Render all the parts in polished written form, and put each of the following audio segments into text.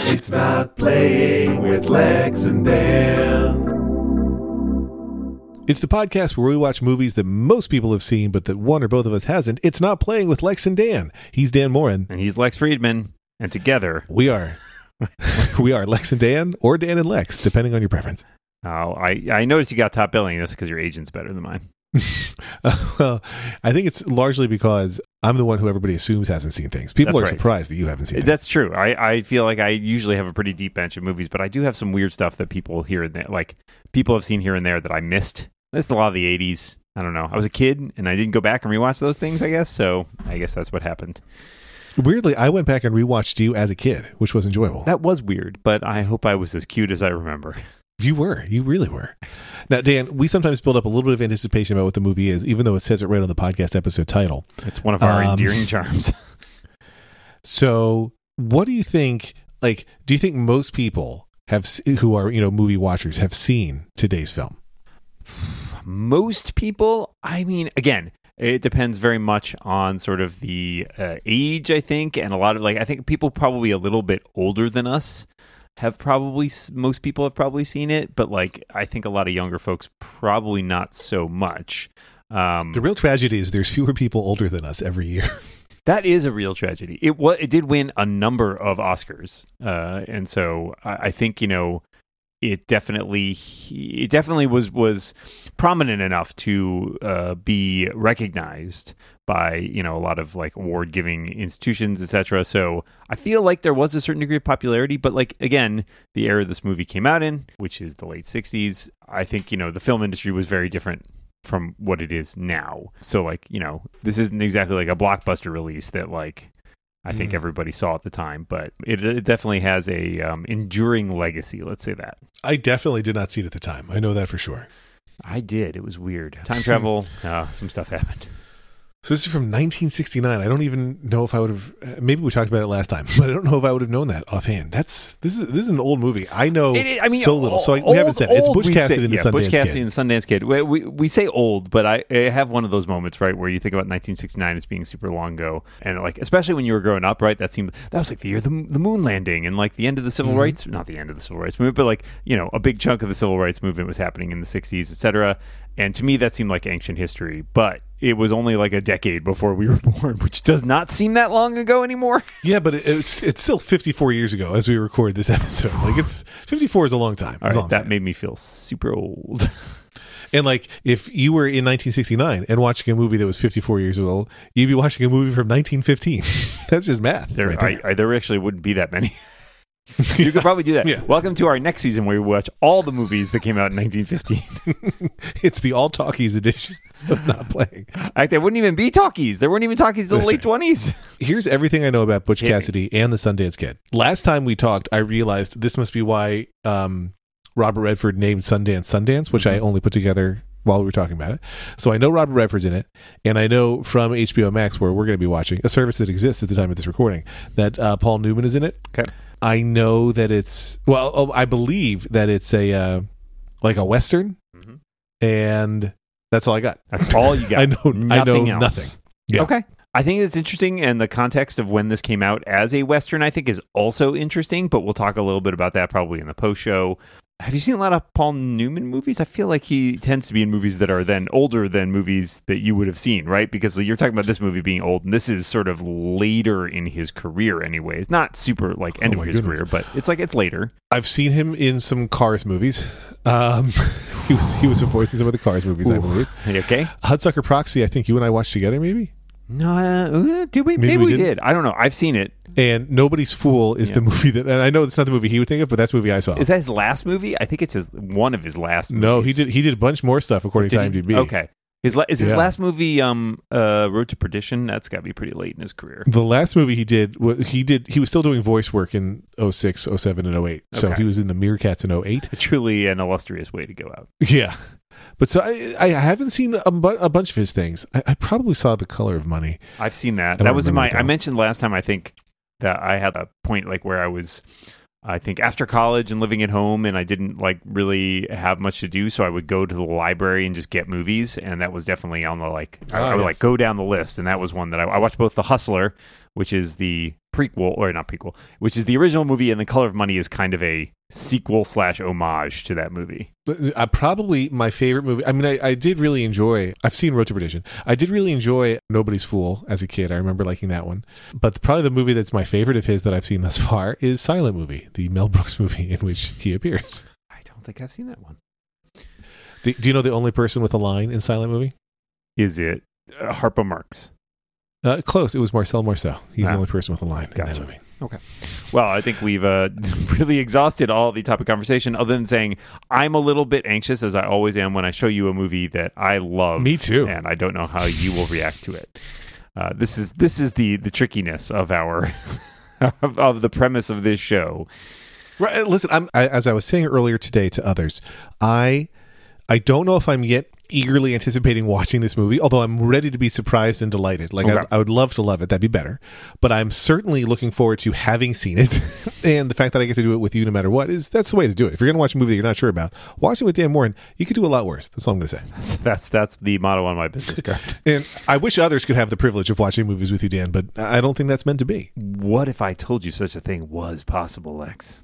It's Not Playing with Lex and Dan. It's the podcast where we watch movies that most people have seen, but that one or both of us hasn't. It's Not Playing with Lex and Dan. He's Dan Moren. And he's Lex Friedman. And together... We are Lex and Dan, or Dan and Lex, depending on your preference. Oh, I noticed you got top billing. That's because your agent's better than mine. Well, I think it's largely because I'm the one who everybody assumes hasn't seen things. People are surprised that you haven't seen things. That's true. I feel like I usually have a pretty deep bench of movies, but I do have some weird stuff that people here and there, like people have seen here and there that I missed. That's a lot of the 80s. I don't know. I was a kid, and I didn't go back and rewatch those things, I guess. So I guess that's what happened. Weirdly, I went back and rewatched you as a kid, which was enjoyable. That was weird, but I hope I was as cute as I remember. You were. You really were. Excellent. Now, Dan, we sometimes build up a little bit of anticipation about what the movie is, even though it says it right on the podcast episode title. It's one of our endearing charms. So what do you think, like, do you think most people who are movie watchers have seen today's film? Most people? I mean, again, it depends very much on sort of the age, I think, and a lot of, like, I think people probably a little bit older than us most people have probably seen it, but, like, I think a lot of younger folks probably not so much. The real tragedy is there's fewer people older than us every year. That is a real tragedy. It did win a number of Oscars, and so I think, you know, it definitely was prominent enough to be recognized by, you know, a lot of, like, award-giving institutions, etc. So I feel like there was a certain degree of popularity, but, like, again, the era this movie came out in, which is the late 60s, I think, you know, the film industry was very different from what it is now. So, like, you know, this isn't exactly like a blockbuster release that, like, I think everybody saw at the time, but it definitely has a enduring legacy. Let's say that. I definitely did not see it at the time. I know that for sure. I did. It was weird. Time travel. Some stuff happened. So this is from 1969. I don't even know if I would have. Maybe we talked about it last time, but I don't know if I would have known that offhand. This is an old movie. I know so little. So we haven't said it. It's Butch Cassidy and the Sundance Kid. Butch Cassidy and the Sundance Kid. We say old, but I have one of those moments, right, where you think about 1969 as being super long ago, and, like, especially when you were growing up, right? That was like the year the moon landing and, like, the end of the civil rights, not the end of the civil rights movement, but, like, you know, a big chunk of the civil rights movement was happening in the 60s, etc. And to me, that seemed like ancient history, but it was only like a decade before we were born, which does not seem that long ago anymore. Yeah, but it's still 54 years ago as we record this episode. Like, it's 54 is a long time. All right, that made me feel super old. And, like, if you were in 1969 and watching a movie that was 54 years old, you'd be watching a movie from 1915. That's just math. There actually wouldn't be that many. You could probably do that. Yeah. Welcome to our next season where we watch all the movies that came out in 1915. It's the all talkies edition of Not Playing. There wouldn't even be talkies. There weren't even talkies in the late 20s. Here's everything I know about Butch Cassidy and the Sundance Kid. Last time we talked, I realized this must be why Robert Redford named Sundance, which I only put together while we were talking about it. So I know Robert Redford's in it, and I know from HBO Max, where we're going to be watching, a service that exists at the time of this recording, that Paul Newman is in it. Okay. I know that I believe that it's a like a Western, and that's all I got. That's all you got. I know nothing else. Yeah. Okay. I think it's interesting, and the context of when this came out as a Western, I think, is also interesting, but we'll talk a little bit about that probably in the post-show. Have you seen a lot of Paul Newman movies? I feel like he tends to be in movies that are then older than movies that you would have seen, right? Because you're talking about this movie being old, and this is sort of later in his career anyway. It's not super, like, end of his career, but it's like it's later. I've seen him in some Cars movies. He was a voice in some of the Cars movies, I believe. Okay. Hudsucker Proxy, I think you and I watched together, maybe? No, did we? Maybe we did. I don't know. I've seen it. And Nobody's Fool is the movie that, and I know it's not the movie he would think of, but that's the movie I saw. Is that his last movie? I think it's one of his last movies. No, he did a bunch more stuff according to IMDb. Okay. Is his last movie Road to Perdition? That's got to be pretty late in his career. The last movie he did, he was still doing voice work in 06, 07, and 08. So he was in The Meerkats in 08. Truly an illustrious way to go out. Yeah. But so I haven't seen a bunch of his things. I probably saw The Color of Money. I've seen that. That was in my... I mentioned last time, I think, that I had a point like where I was I think after college and living at home, and I didn't like really have much to do, so I would go to the library and just get movies, and that was definitely on the like I would like go down the list, and that was one that I watched both The Hustler, which is the prequel, or not prequel, which is the original movie, and The Color of Money is kind of a sequel slash homage to that movie. Probably my favorite movie. I mean, I did really enjoy, I've seen Road to Perdition. I did really enjoy Nobody's Fool as a kid. I remember liking that one. But probably the movie that's my favorite of his that I've seen thus far is Silent Movie, the Mel Brooks movie in which he appears. I don't think I've seen that one. Do you know the only person with a line in Silent Movie? Is it Harpo Marx? Close. It was Marcel Marceau. He's the only person with a line in that movie. Okay. Well, I think we've really exhausted all the topic conversation, other than saying I'm a little bit anxious, as I always am, when I show you a movie that I love. Me too. And I don't know how you will react to it. This is the trickiness of our of the premise of this show. Right. Listen, as I was saying earlier today to others, I don't know if I'm yet eagerly anticipating watching this movie, although I'm ready to be surprised and delighted. Like, okay. I would love to love it. That'd be better. But I'm certainly looking forward to having seen it. And the fact that I get to do it with you no matter what, that's the way to do it. If you're going to watch a movie that you're not sure about, watch it with Dan Moren. You could do a lot worse. That's all I'm going to say. That's the motto on my business card. And I wish others could have the privilege of watching movies with you, Dan, but I don't think that's meant to be. What if I told you such a thing was possible, Lex?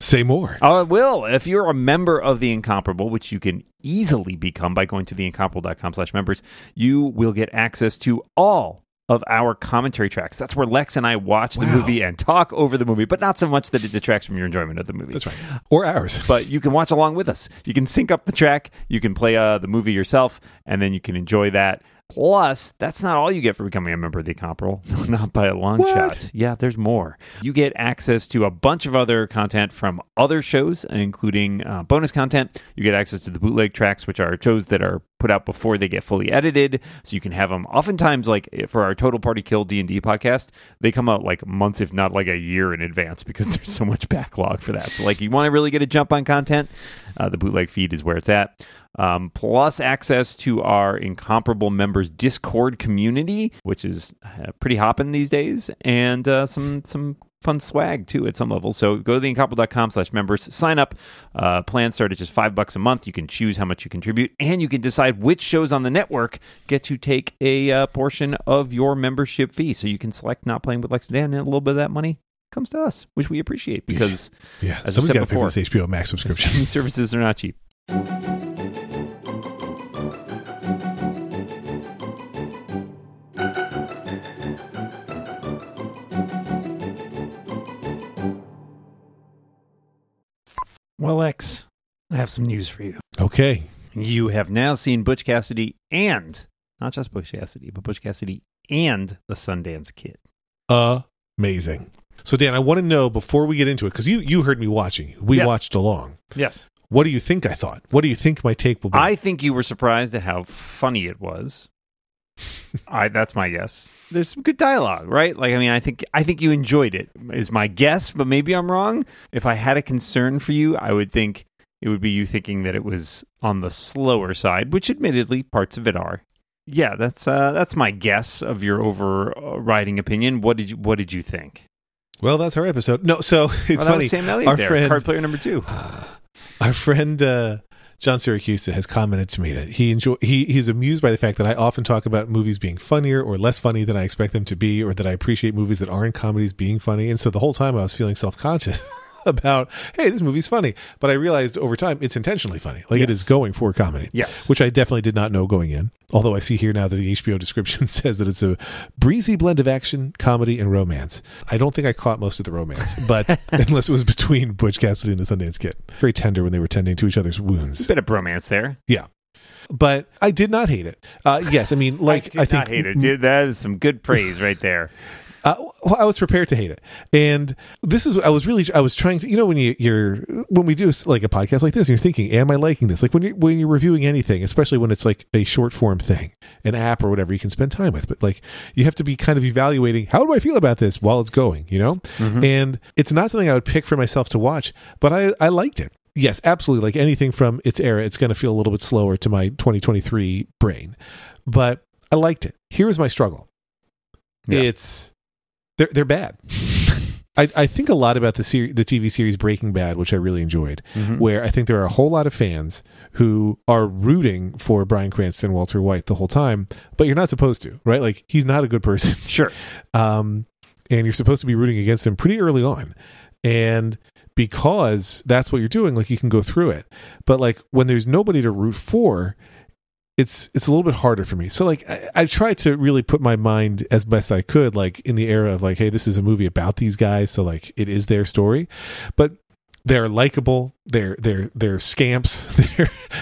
Say more. I will. If you're a member of The Incomparable, which you can easily become by going to theincomparable.com/members, you will get access to all of our commentary tracks. That's where Lex and I watch the movie and talk over the movie, but not so much that it detracts from your enjoyment of the movie. That's right. Or ours. But you can watch along with us. You can sync up the track. You can play the movie yourself, and then you can enjoy that. Plus, that's not all you get for becoming a member of The Incomparable. Not by a long shot. Yeah, there's more. You get access to a bunch of other content from other shows, including bonus content. You get access to the bootleg tracks, which are shows that are put out before they get fully edited. So you can have them oftentimes, like for our Total Party Kill D&D podcast, they come out like months, if not like a year in advance, because there's so much backlog for that. So like you want to really get a jump on content, the bootleg feed is where it's at. Plus access to our Incomparable members Discord community, which is pretty hopping these days, and some fun swag too at some level. So go to theincomparable.com/members, sign up. Plans start at just $5 a month. You can choose how much you contribute, and you can decide which shows on the network get to take a portion of your membership fee. So you can select Not Playing with Lex and Dan, and a little bit of that money comes to us, which we appreciate, because as somebody's got to pay for this HBO Max subscription. Services are not cheap. Well, Lex, I have some news for you. Okay. You have now seen Butch Cassidy and, not just Butch Cassidy, but Butch Cassidy and the Sundance Kid. Amazing. So, Dan, I want to know, before we get into it, because you heard me watching. We watched along. Yes. What do you think I thought? What do you think my take will be? I think you were surprised at how funny it was. That's my guess. There's some good dialogue, right? Like, I mean, I think you enjoyed it, is my guess, but maybe I'm wrong. If I had a concern for you, I would think it would be you thinking that it was on the slower side, which admittedly parts of it are. Yeah, that's my guess of your overriding opinion. What did you think? Well, that's our episode. No, so it's funny. Sam Elliott, our friend, card player number 2. Our friend John Syracuse has commented to me that he's amused by the fact that I often talk about movies being funnier or less funny than I expect them to be, or that I appreciate movies that aren't comedies being funny. And so the whole time I was feeling self-conscious about, hey, this movie's funny. But I realized over time it's intentionally funny. Like, it is going for comedy. Yes. Which I definitely did not know going in. Although I see here now that the HBO description says that it's a breezy blend of action, comedy, and romance. I don't think I caught most of the romance, but unless it was between Butch Cassidy and the Sundance Kid. Very tender when they were tending to each other's wounds. A bit of bromance there. Yeah. But I did not hate it. Yes, I mean, like, I think not hate it. Dude, that is some good praise right there. I was prepared to hate it, and this is I was trying to, you know, when we do like a podcast like this, and you're thinking, am I liking this? Like when you're reviewing anything, especially when it's like a short form thing, an app or whatever you can spend time with, but like you have to be kind of evaluating, how do I feel about this while it's going, you know? Mm-hmm. And it's not something I would pick for myself to watch, but I liked it. Yes, absolutely. Like anything from its era, it's going to feel a little bit slower to my 2023 brain, but I liked it. Here is my struggle. Yeah. They're bad. I think a lot about the TV series Breaking Bad, which I really enjoyed, mm-hmm. where I think there are a whole lot of fans who are rooting for Bryan Cranston, Walter White the whole time, but you're not supposed to, right? Like, he's not a good person. Sure. And you're supposed to be rooting against him pretty early on. And because that's what you're doing, like, you can go through it. But, like, when there's nobody to root for, it's a little bit harder for me. So, like, I tried to really put my mind as best I could, like, in the era of, like, hey, this is a movie about these guys, so, like, it is their story. But they're likable, they're scamps,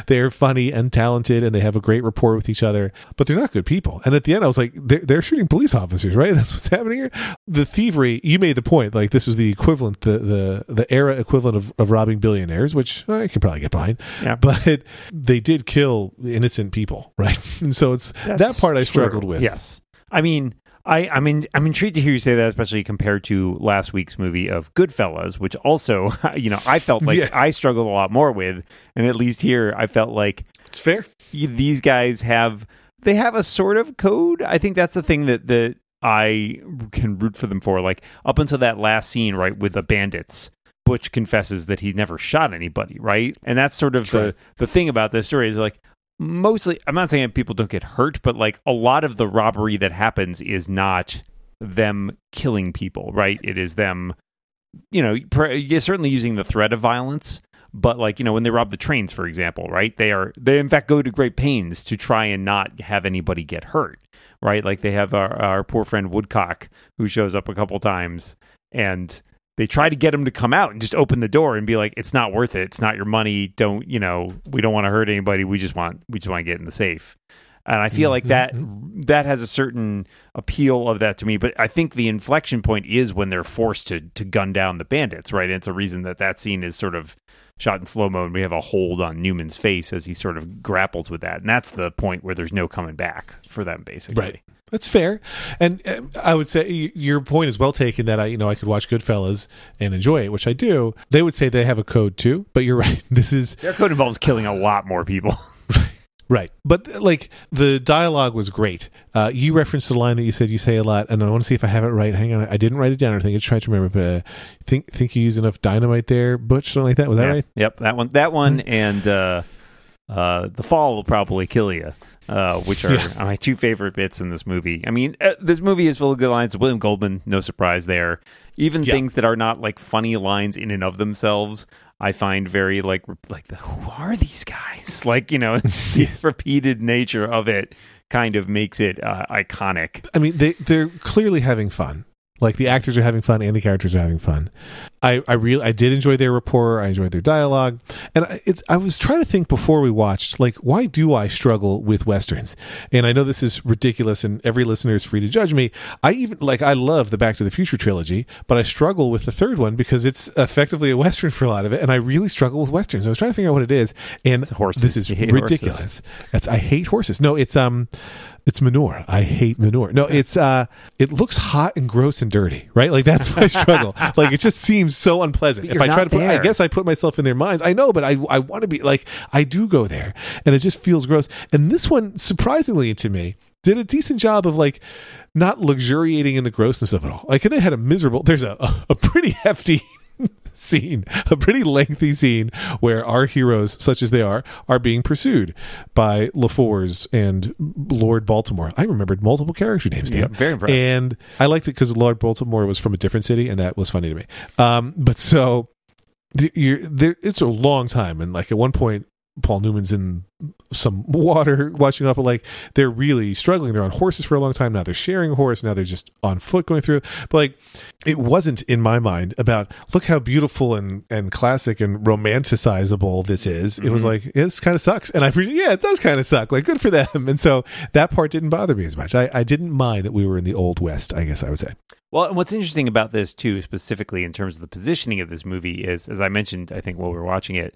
they're funny and talented, and they have a great rapport with each other, but they're not good people. And at the end I was like, they're shooting police officers, right? That's what's happening here. The thievery, you made the point, like, this was the equivalent, the era equivalent of robbing billionaires, which I could probably get behind. Yeah. But they did kill innocent people, right? And so that part I struggled with. Yes. I mean, I'm intrigued to hear you say that, especially compared to last week's movie of Goodfellas, which also, you know, I felt like yes. I struggled a lot more with. And at least here, I felt like it's fair. These guys have a sort of code. I think that's the thing that I can root for them for. Like, up until that last scene, right, with the bandits, Butch confesses that he never shot anybody, right? And that's sort of the thing about this story is, like, mostly, I'm not saying people don't get hurt, but, like, a lot of the robbery that happens is not them killing people, right? It is them, you know, certainly using the threat of violence, but, like, you know, when they rob the trains, for example, right? They in fact go to great pains to try and not have anybody get hurt, right? Like, they have our poor friend Woodcock, who shows up a couple times, and they try to get him to come out and just open the door and be like, it's not worth it. It's not your money. Don't, you know, we don't want to hurt anybody. We just want to get in the safe. And I feel like that has a certain appeal of that to me. But I think the inflection point is when they're forced to gun down the bandits, right? And it's a reason that scene is sort of shot in slow-mo, and we have a hold on Newman's face as he sort of grapples with that. And that's the point where there's no coming back for them, basically. Right. That's fair. And I would say your point is well taken, that I could watch Goodfellas and enjoy it, which I do. They would say they have a code too, but you're right. Their code involves killing a lot more people. Right. But, like, the dialogue was great. You referenced a line that you say a lot, and I want to see if I have it right. Hang on. I didn't write it down or anything. I tried to remember, but think you used enough dynamite there, Butch, something like that. Was that right? Yep. That one and the fall will probably kill you. Which are my two favorite bits in this movie. I mean, this movie is full of good lines. William Goldman, no surprise there. Even things that are not, like, funny lines in and of themselves, I find very, like who are these guys? Like, you know, just the repeated nature of it kind of makes it iconic. I mean, they're clearly having fun. Like, the actors are having fun and the characters are having fun. I did enjoy their rapport. I enjoyed their dialogue. And I was trying to think before we watched, like, why do I struggle with Westerns? And I know this is ridiculous, and every listener is free to judge me. I love the Back to the Future trilogy, but I struggle with the third one because it's effectively a Western for a lot of it. And I really struggle with Westerns. I was trying to figure out what it is. And this is ridiculous. I hate horses. No, it's manure. I hate manure. No, it's it looks hot and gross and dirty, right? Like, that's my struggle. Like, it just seems so unpleasant. If I try to put, I guess I put myself in their minds. I know, but I want to be like, I do go there, and it just feels gross. And this one, surprisingly to me, did a decent job of, like, not luxuriating in the grossness of it all. Like, they had there's a pretty hefty scene, a pretty lengthy scene where our heroes, such as they are being pursued by LeFors and Lord Baltimore. I remembered multiple character names. Yeah, very impressive. And I liked it because Lord Baltimore was from a different city, and that was funny to me. But so it's a long time, and, like, at one point, Paul Newman's in some water washing up, but, like, they're really struggling. They're on horses for a long time. Now they're sharing a horse. Now they're just on foot going through. But, like, it wasn't in my mind about, look how beautiful and classic and romanticizable this is. Mm-hmm. It was like, this kind of sucks. And I appreciate, it does kind of suck. Like, good for them. And so that part didn't bother me as much. I didn't mind that we were in the Old West, I guess I would say. Well, and what's interesting about this too, specifically in terms of the positioning of this movie, is, as I mentioned, I think while we were watching it,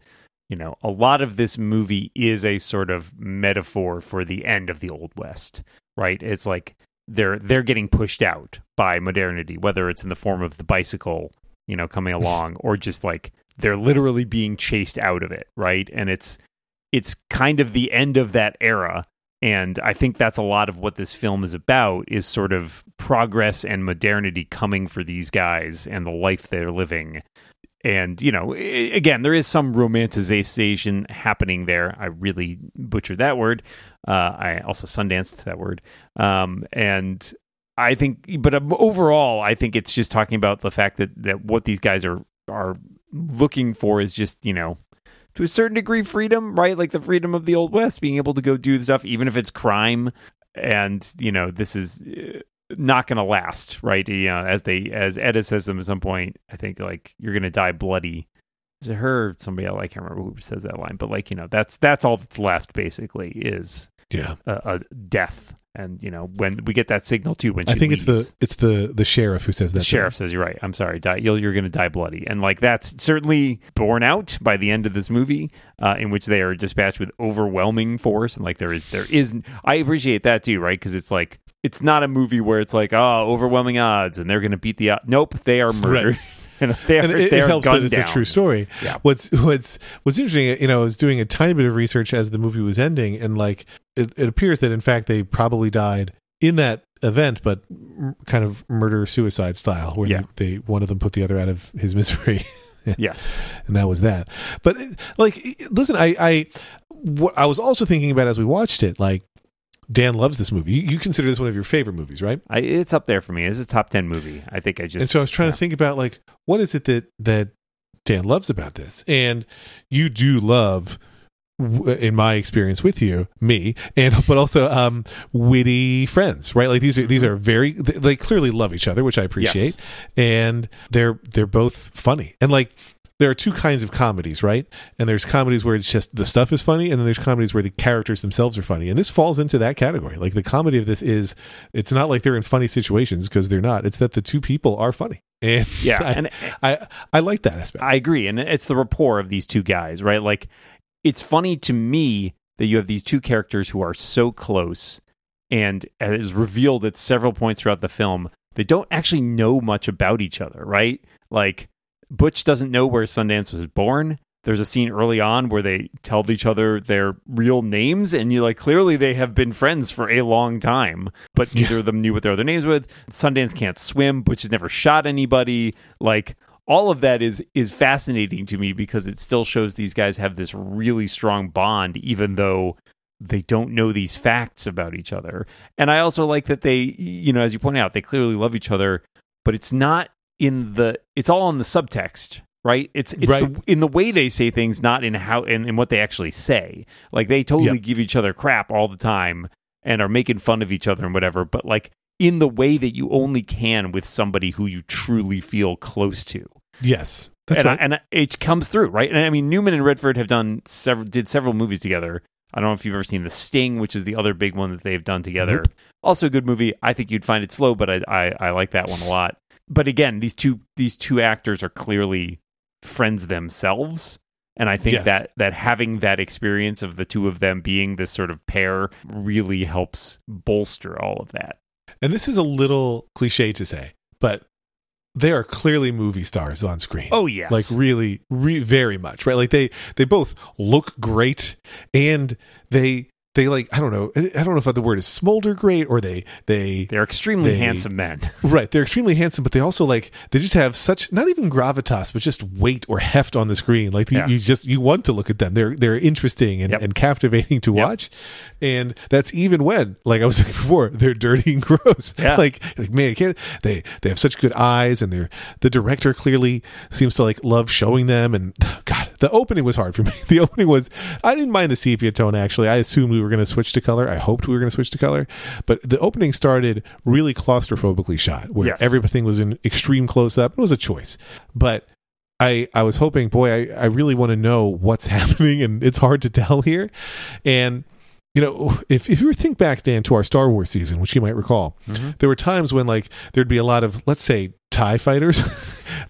you know, a lot of this movie is a sort of metaphor for the end of the Old West, right? It's like they're getting pushed out by modernity, whether it's in the form of the bicycle, you know, coming along, or just, like, they're literally being chased out of it, right? And it's kind of the end of that era, And I think that's a lot of what this film is about, is sort of progress and modernity coming for these guys and the life they're living. And, you know, again, there is some romanticization happening there. I really butchered that word. I also Sundanced that word. And I think, but overall, I think it's just talking about the fact that what these guys are looking for is just, you know, to a certain degree, freedom, right? Like the freedom of the Old West, being able to go do stuff, even if it's crime. And, you know, this is not going to last, right? You know, as Etta says them at some point, I think, like, you're going to die bloody. Is it her or somebody else? I can't remember who says that line, but, like, you know, that's all that's left, basically, is a death. And, you know, when we get that signal too, when she leaves. it's the sheriff who says that. The sheriff says, you're right. I'm sorry. You're going to die bloody. And, like, that's certainly borne out by the end of this movie, in which they are dispatched with overwhelming force. And, like, there is, I appreciate that too, right? Because it's like, it's not a movie where it's like, oh, overwhelming odds and they're going to beat the odds. Nope. They are murdered. Right. And it helps that it's a true story. Yeah. What's interesting, you know, I was doing a tiny bit of research as the movie was ending, and, like, it appears that in fact they probably died in that event, but kind of murder-suicide style, where they one of them put the other out of his misery. Yes, and that was that. But, like, listen, what I was also thinking about as we watched it, like, Dan loves this movie. You consider this one of your favorite movies, right? It's up there for me. It's a top 10 movie. I think I just... And so I was trying to think about, like, what is it that Dan loves about this? And you do love, in my experience with you, but also witty friends, right? Like, these are very... They clearly love each other, which I appreciate. Yes. And they're both funny. And, like... There are two kinds of comedies, right? And there's comedies where it's just the stuff is funny, and then there's comedies where the characters themselves are funny. And this falls into that category. Like, the comedy of this is, it's not like they're in funny situations, because they're not. It's that the two people are funny. And yeah. I like that aspect. I agree. And it's the rapport of these two guys, right? Like, it's funny to me that you have these two characters who are so close, and it is revealed at several points throughout the film, they don't actually know much about each other, right? Like, Butch doesn't know where Sundance was born. There's a scene early on where they tell each other their real names, and you're like, clearly they have been friends for a long time, but neither of them knew what their other names were. Sundance can't swim. Butch has never shot anybody. Like, all of that is fascinating to me, because it still shows these guys have this really strong bond, even though they don't know these facts about each other. And I also like that they, you know, as you point out, they clearly love each other, but it's not it's all on the subtext, right? It's right. In the way they say things, not in how in what they actually say. Like, they totally give each other crap all the time and are making fun of each other and whatever, but, like, in the way that you only can with somebody who you truly feel close to. Yes, that's right. And it comes through, right? And I mean, Newman and Redford have did several movies together. I don't know if you've ever seen The Sting, which is the other big one that they've done together. Nope. Also a good movie. I think you'd find it slow, but I like that one a lot. But again, these two actors are clearly friends themselves, and I think that having that experience of the two of them being this sort of pair really helps bolster all of that. And this is a little cliche to say, but they are clearly movie stars on screen. Oh yes, like really, very much, right? Like they both look great, and they like, I don't know if the word is smolder great, or they're extremely handsome men. Right. They're extremely handsome, but they also, like, they just have such, not even gravitas, but just weight or heft on the screen. Like you want to look at them. They're interesting and captivating to watch. And that's even when, like I was saying before, they're dirty and gross. Yeah. Like, man, they have such good eyes, and the director clearly seems to, like, love showing them. And God, the opening was hard for me. The opening was, I didn't mind the sepia tone, actually. I assumed we were going to switch to color. I hoped we were going to switch to color, but the opening started really claustrophobically shot, where everything was in extreme close up. It was a choice, but I was hoping, boy, I really want to know what's happening, and it's hard to tell here. And, you know, if you think back, Dan, to our Star Wars season, which you might recall, there were times when, like, there'd be a lot of, let's say, TIE fighters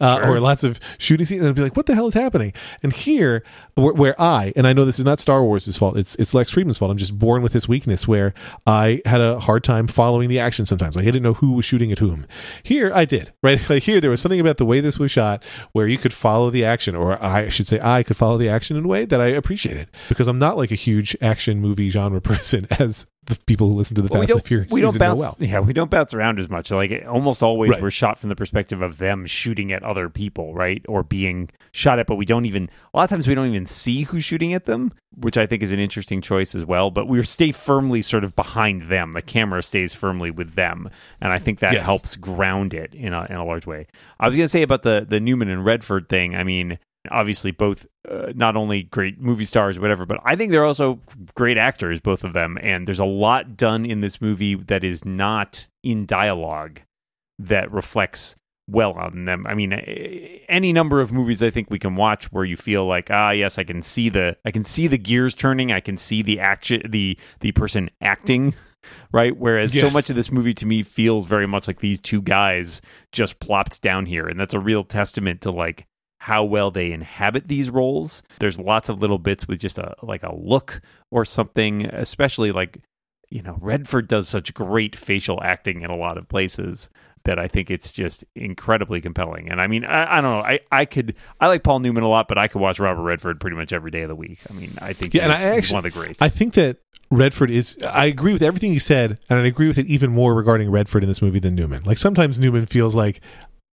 or lots of shooting scenes, and I'd be like, what the hell is happening? And here, where I know this is not Star Wars' fault, it's Lex Friedman's fault, I'm just born with this weakness where I had a hard time following the action sometimes. Like, I didn't know who was shooting at whom. Here I did, right? Like, here there was something about the way this was shot where you could follow the action, or I should say I could follow the action in a way that I appreciated, because I'm not, like, a huge action movie genre person, as the people who listen to the Fast and the Furious season know well. Yeah, we don't bounce around as much. Like, almost always we're shot from the perspective of them shooting at other people, right? Or being shot at, but we don't even... A lot of times we don't even see who's shooting at them, which I think is an interesting choice as well. But we stay firmly sort of behind them. The camera stays firmly with them. And I think that helps ground it in a large way. I was going to say about the Newman and Redford thing, I mean... Obviously, both not only great movie stars, or whatever, but I think they're also great actors, both of them. And there's a lot done in this movie that is not in dialogue that reflects well on them. I mean, any number of movies I think we can watch where you feel like, yes, I can see the gears turning, I can see the action, the person acting. Right? Whereas so much of this movie to me feels very much like these two guys just plopped down here, and that's a real testament to like how well they inhabit these roles. There's lots of little bits with just a look or something, especially like, Redford does such great facial acting in a lot of places that I think it's just incredibly compelling. And I mean, I don't know, I like Paul Newman a lot, but I could watch Robert Redford pretty much every day of the week. I mean, I think he's one of the greats. I think that Redford is, I agree with everything you said, and I agree with it even more regarding Redford in this movie than Newman. Like sometimes Newman feels like,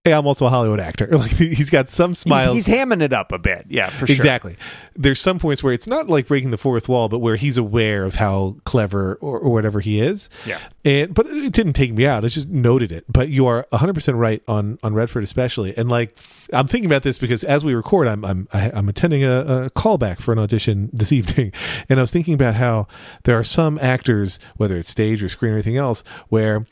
hey, I'm also a Hollywood actor. Like he's got some smiles. He's hamming it up a bit. Yeah, for sure. Exactly. There's some points where it's not like breaking the fourth wall, but where he's aware of how clever or whatever he is. Yeah. But it didn't take me out. I just noted it. But you are 100% right on Redford especially. And like I'm thinking about this because as we record, I'm attending a callback for an audition this evening, and I was thinking about how there are some actors, whether it's stage or screen or anything else, where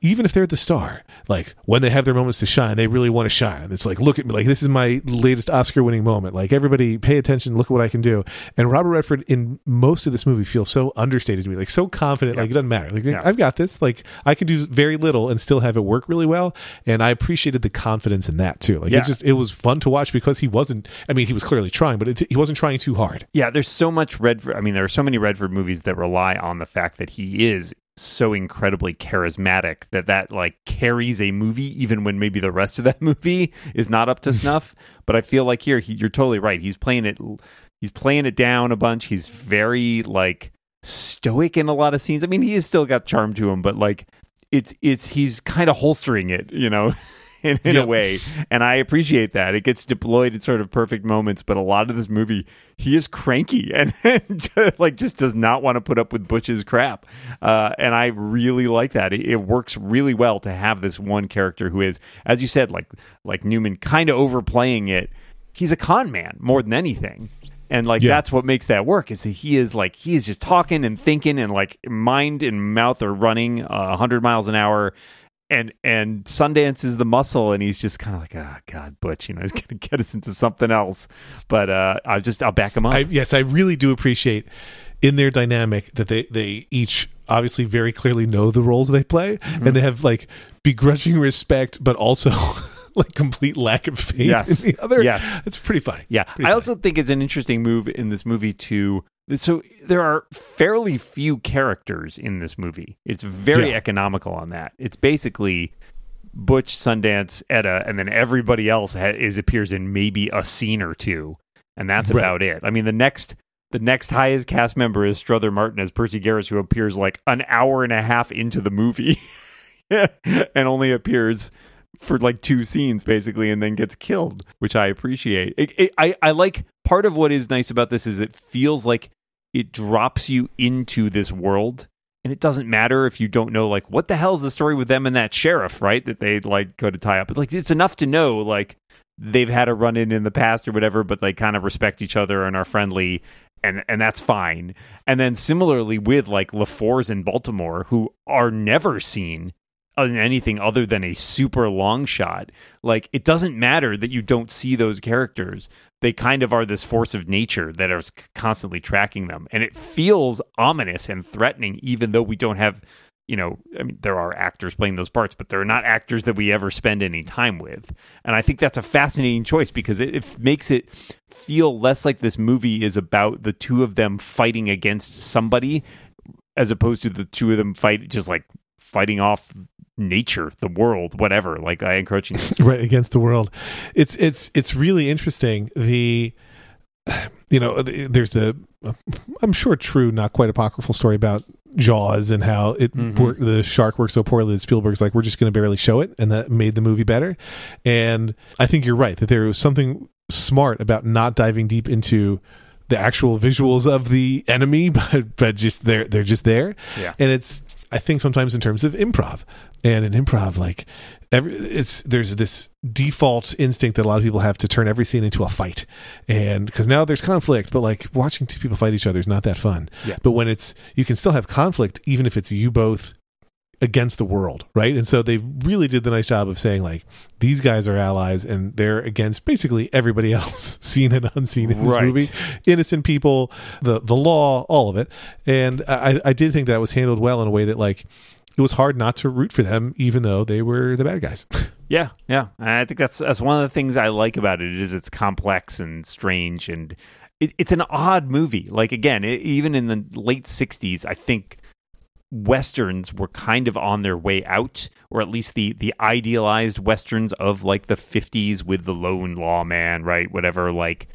even if they're the star, like when they have their moments to shine, they really want to shine. It's like, look at me, like this is my latest Oscar-winning moment. Like everybody, pay attention, look at what I can do. And Robert Redford in most of this movie feels so understated to me, like so confident, like it doesn't matter. Like I've got this. Like I can do very little and still have it work really well. And I appreciated the confidence in that too. Like it was fun to watch because he wasn't. I mean, he was clearly trying, but he wasn't trying too hard. Yeah, there's so much Redford. I mean, there are so many Redford movies that rely on the fact that he is so incredibly charismatic that like carries a movie, even when maybe the rest of that movie is not up to snuff. But I feel like here, you're totally right. He's playing it down a bunch. He's very like stoic in a lot of scenes. I mean, he has still got charm to him, but like he's kind of holstering it, in a way. And I appreciate that. It gets deployed in sort of perfect moments, but a lot of this movie, he is cranky and like just does not want to put up with Butch's crap. And I really like that. It works really well to have this one character who is, as you said, like Newman kind of overplaying it. He's a con man more than anything. And that's what makes that work is that he is just talking and thinking and like mind and mouth are running 100 miles an hour. And Sundance is the muscle, and he's just kind of like, God, Butch, he's going to get us into something else. But I'll back him up. I really do appreciate in their dynamic that they each obviously very clearly know the roles they play, and they have like begrudging respect, but also like complete lack of faith in the other. Yes, it's pretty funny. Yeah, I also think it's an interesting move in this movie to. So there are fairly few characters in this movie. It's very economical on that. It's basically Butch, Sundance, Etta, and then everybody else appears in maybe a scene or two, and that's about it. I mean, the next highest cast member is Strother Martin as Percy Garris, who appears like an hour and a half into the movie and only appears for like two scenes basically and then gets killed, which I appreciate. I like part of what is nice about this is it feels like it drops you into this world, and it doesn't matter if you don't know, like, what the hell is the story with them and that sheriff, right? That they, like, go to tie up. But, like, it's enough to know, like, they've had a run-in in the past or whatever, but they kind of respect each other and are friendly, and that's fine. And then similarly with, like, LeFors in Baltimore, who are never seen in anything other than a super long shot. Like, it doesn't matter that you don't see those characters. They kind of are this force of nature that is constantly tracking them. And it feels ominous and threatening, even though we don't have, I mean, there are actors playing those parts, but they're not actors that we ever spend any time with. And I think that's a fascinating choice because it makes it feel less like this movie is about the two of them fighting against somebody, as opposed to the two of them fighting off nature, the world, whatever, like I encroaching this. Right against the world. It's really interesting. There's the I'm sure true, not quite apocryphal story about Jaws and how it the shark worked so poorly that Spielberg's like, we're just going to barely show it, and that made the movie better. And I think you're right that there was something smart about not diving deep into the actual visuals of the enemy, but just they're just there. Yeah. And it's, I think sometimes in terms of improv, and in improv, like there's this default instinct that a lot of people have to turn every scene into a fight, and because now there's conflict, but like watching two people fight each other is not that fun. Yeah. But when it's, you can still have conflict even if it's you both against the world, right? And so they really did the nice job of saying, like, these guys are allies and they're against basically everybody else seen and unseen in this movie. Innocent people, the law, all of it. And I did think that was handled well in a way that, like, it was hard not to root for them even though they were the bad guys. Yeah. And I think that's one of the things I like about it, is it's complex and strange, and it's an odd movie. Like, again, even in the late 60s, I think Westerns were kind of on their way out, or at least the idealized Westerns of, like, the 50s with the lone lawman, right? Whatever, like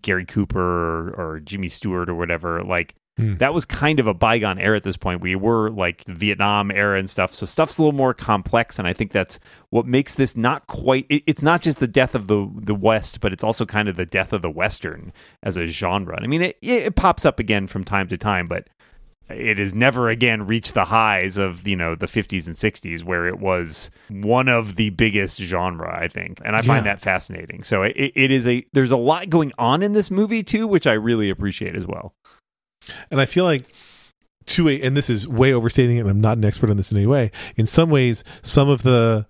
Gary Cooper or Jimmy Stewart or whatever. Like, that was kind of a bygone era at this point. We were, like, the Vietnam era and stuff. So stuff's a little more complex, and I think that's what makes this not quite... It's not just the death of the West, but it's also kind of the death of the Western as a genre. I mean, it pops up again from time to time, but it has never again reached the highs of, you know, the 50s and 60s, where it was one of the biggest genre, I think. And I find that fascinating. So it is there's a lot going on in this movie too, which I really appreciate as well. And I feel like and this is way overstating it, and I'm not an expert on this in any way. In some ways, some of the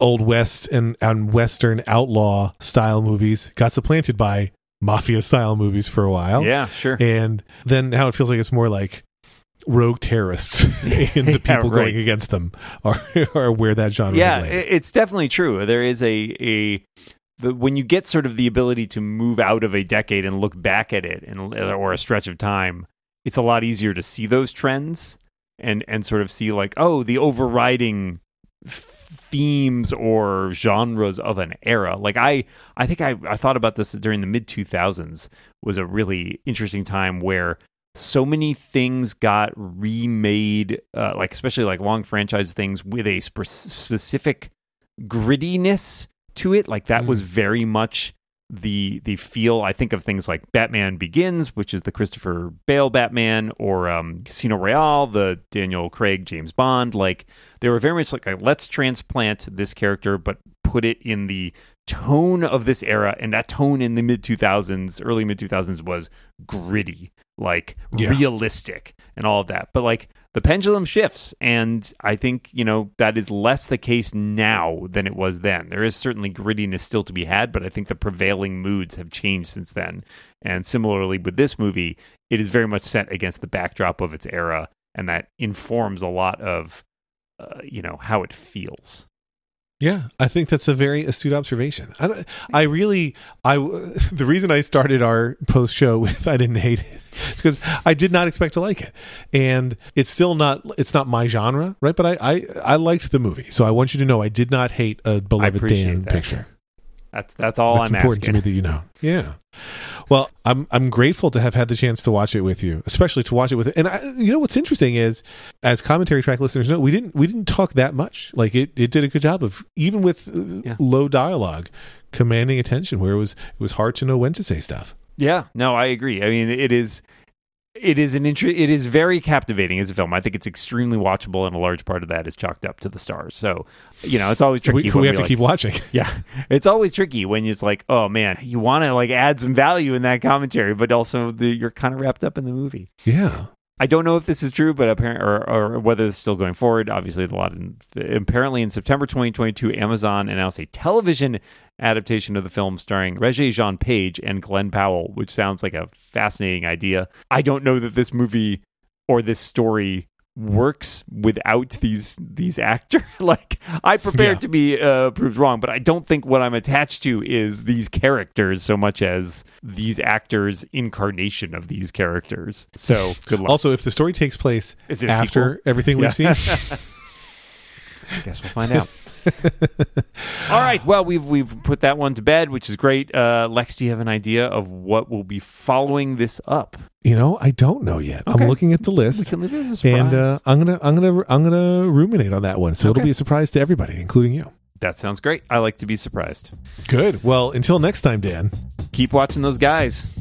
old West and Western outlaw style movies got supplanted by mafia style movies for a while. Yeah, sure. And then now it feels like it's more like rogue terrorists and the people going against them are where that genre is laying. It's definitely true. There is when you get sort of the ability to move out of a decade and look back at it, or a stretch of time, it's a lot easier to see those trends and sort of see, like, oh, the overriding themes or genres of an era. Like, I think I thought about this during the mid-2000s was a really interesting time where so many things got remade, like, especially like long franchise things with a specific grittiness to it. Like, that was very much the feel, I think, of things like Batman Begins, which is the Christopher Bale Batman, or Casino Royale, the Daniel Craig James Bond. Like, they were very much like, let's transplant this character, but put it in the tone of this era. And that tone in the early mid 2000s was gritty, like realistic and all of that. But, like, the pendulum shifts, and I think, you know, that is less the case now than it was then. There is certainly grittiness still to be had, but I think the prevailing moods have changed since then. And similarly with this movie, it is very much set against the backdrop of its era, and that informs a lot of you know, how it feels. Yeah, I think that's a very astute observation. The reason I started our post show with I didn't hate it is because I did not expect to like it, and it's still not. It's not my genre, right? But I liked the movie, so I want you to know I did not hate a beloved Dan picture. That's all I'm asking. It's important to me that you know. Yeah. Well, I'm grateful to have had the chance to watch it with you, especially to watch it with. And you know what's interesting is, as commentary track listeners know, we didn't talk that much. Like, it did a good job of, even with low dialogue, commanding attention, where it was hard to know when to say stuff. Yeah. No, I agree. I mean, it is very captivating as a film. I think it's extremely watchable, and a large part of that is chalked up to the stars. So, you know, it's always tricky. We have to, like, keep watching. Yeah. It's always tricky when it's like, oh man, you want to, like, add some value in that commentary, but also you're kind of wrapped up in the movie. Yeah. I don't know if this is true, but apparently, or whether it's still going forward. Obviously, apparently in September 2022, Amazon announced a television adaptation of the film starring Regé Jean Page and Glenn Powell, which sounds like a fascinating idea. I don't know that this movie or this story works without these actors. Like, I prepared to be proved wrong, but I don't think what I'm attached to is these characters so much as these actors' incarnation of these characters. So good luck. Also, if the story takes place after everything we've seen, I guess we'll find out. All right. Well, we've put that one to bed, which is great. Lex, do you have an idea of what will be following this up? You know, I don't know yet. Okay. I'm looking at the list. We can leave it as a surprise. And I'm gonna ruminate on that one. So it'll be a surprise to everybody, including you. That sounds great. I like to be surprised. Good. Well, until next time, Dan. Keep watching those guys.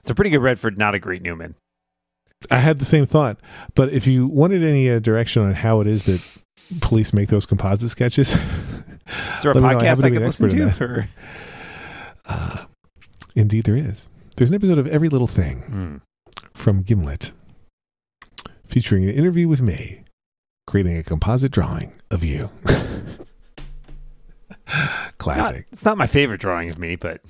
It's a pretty good Redford, not a great Newman. I had the same thought, but if you wanted any direction on how it is that police make those composite sketches, is there a podcast I could listen to? Or? Indeed, there is. There's an episode of Every Little Thing from Gimlet featuring an interview with me creating a composite drawing of you. Classic. It's not my favorite drawing of me, but...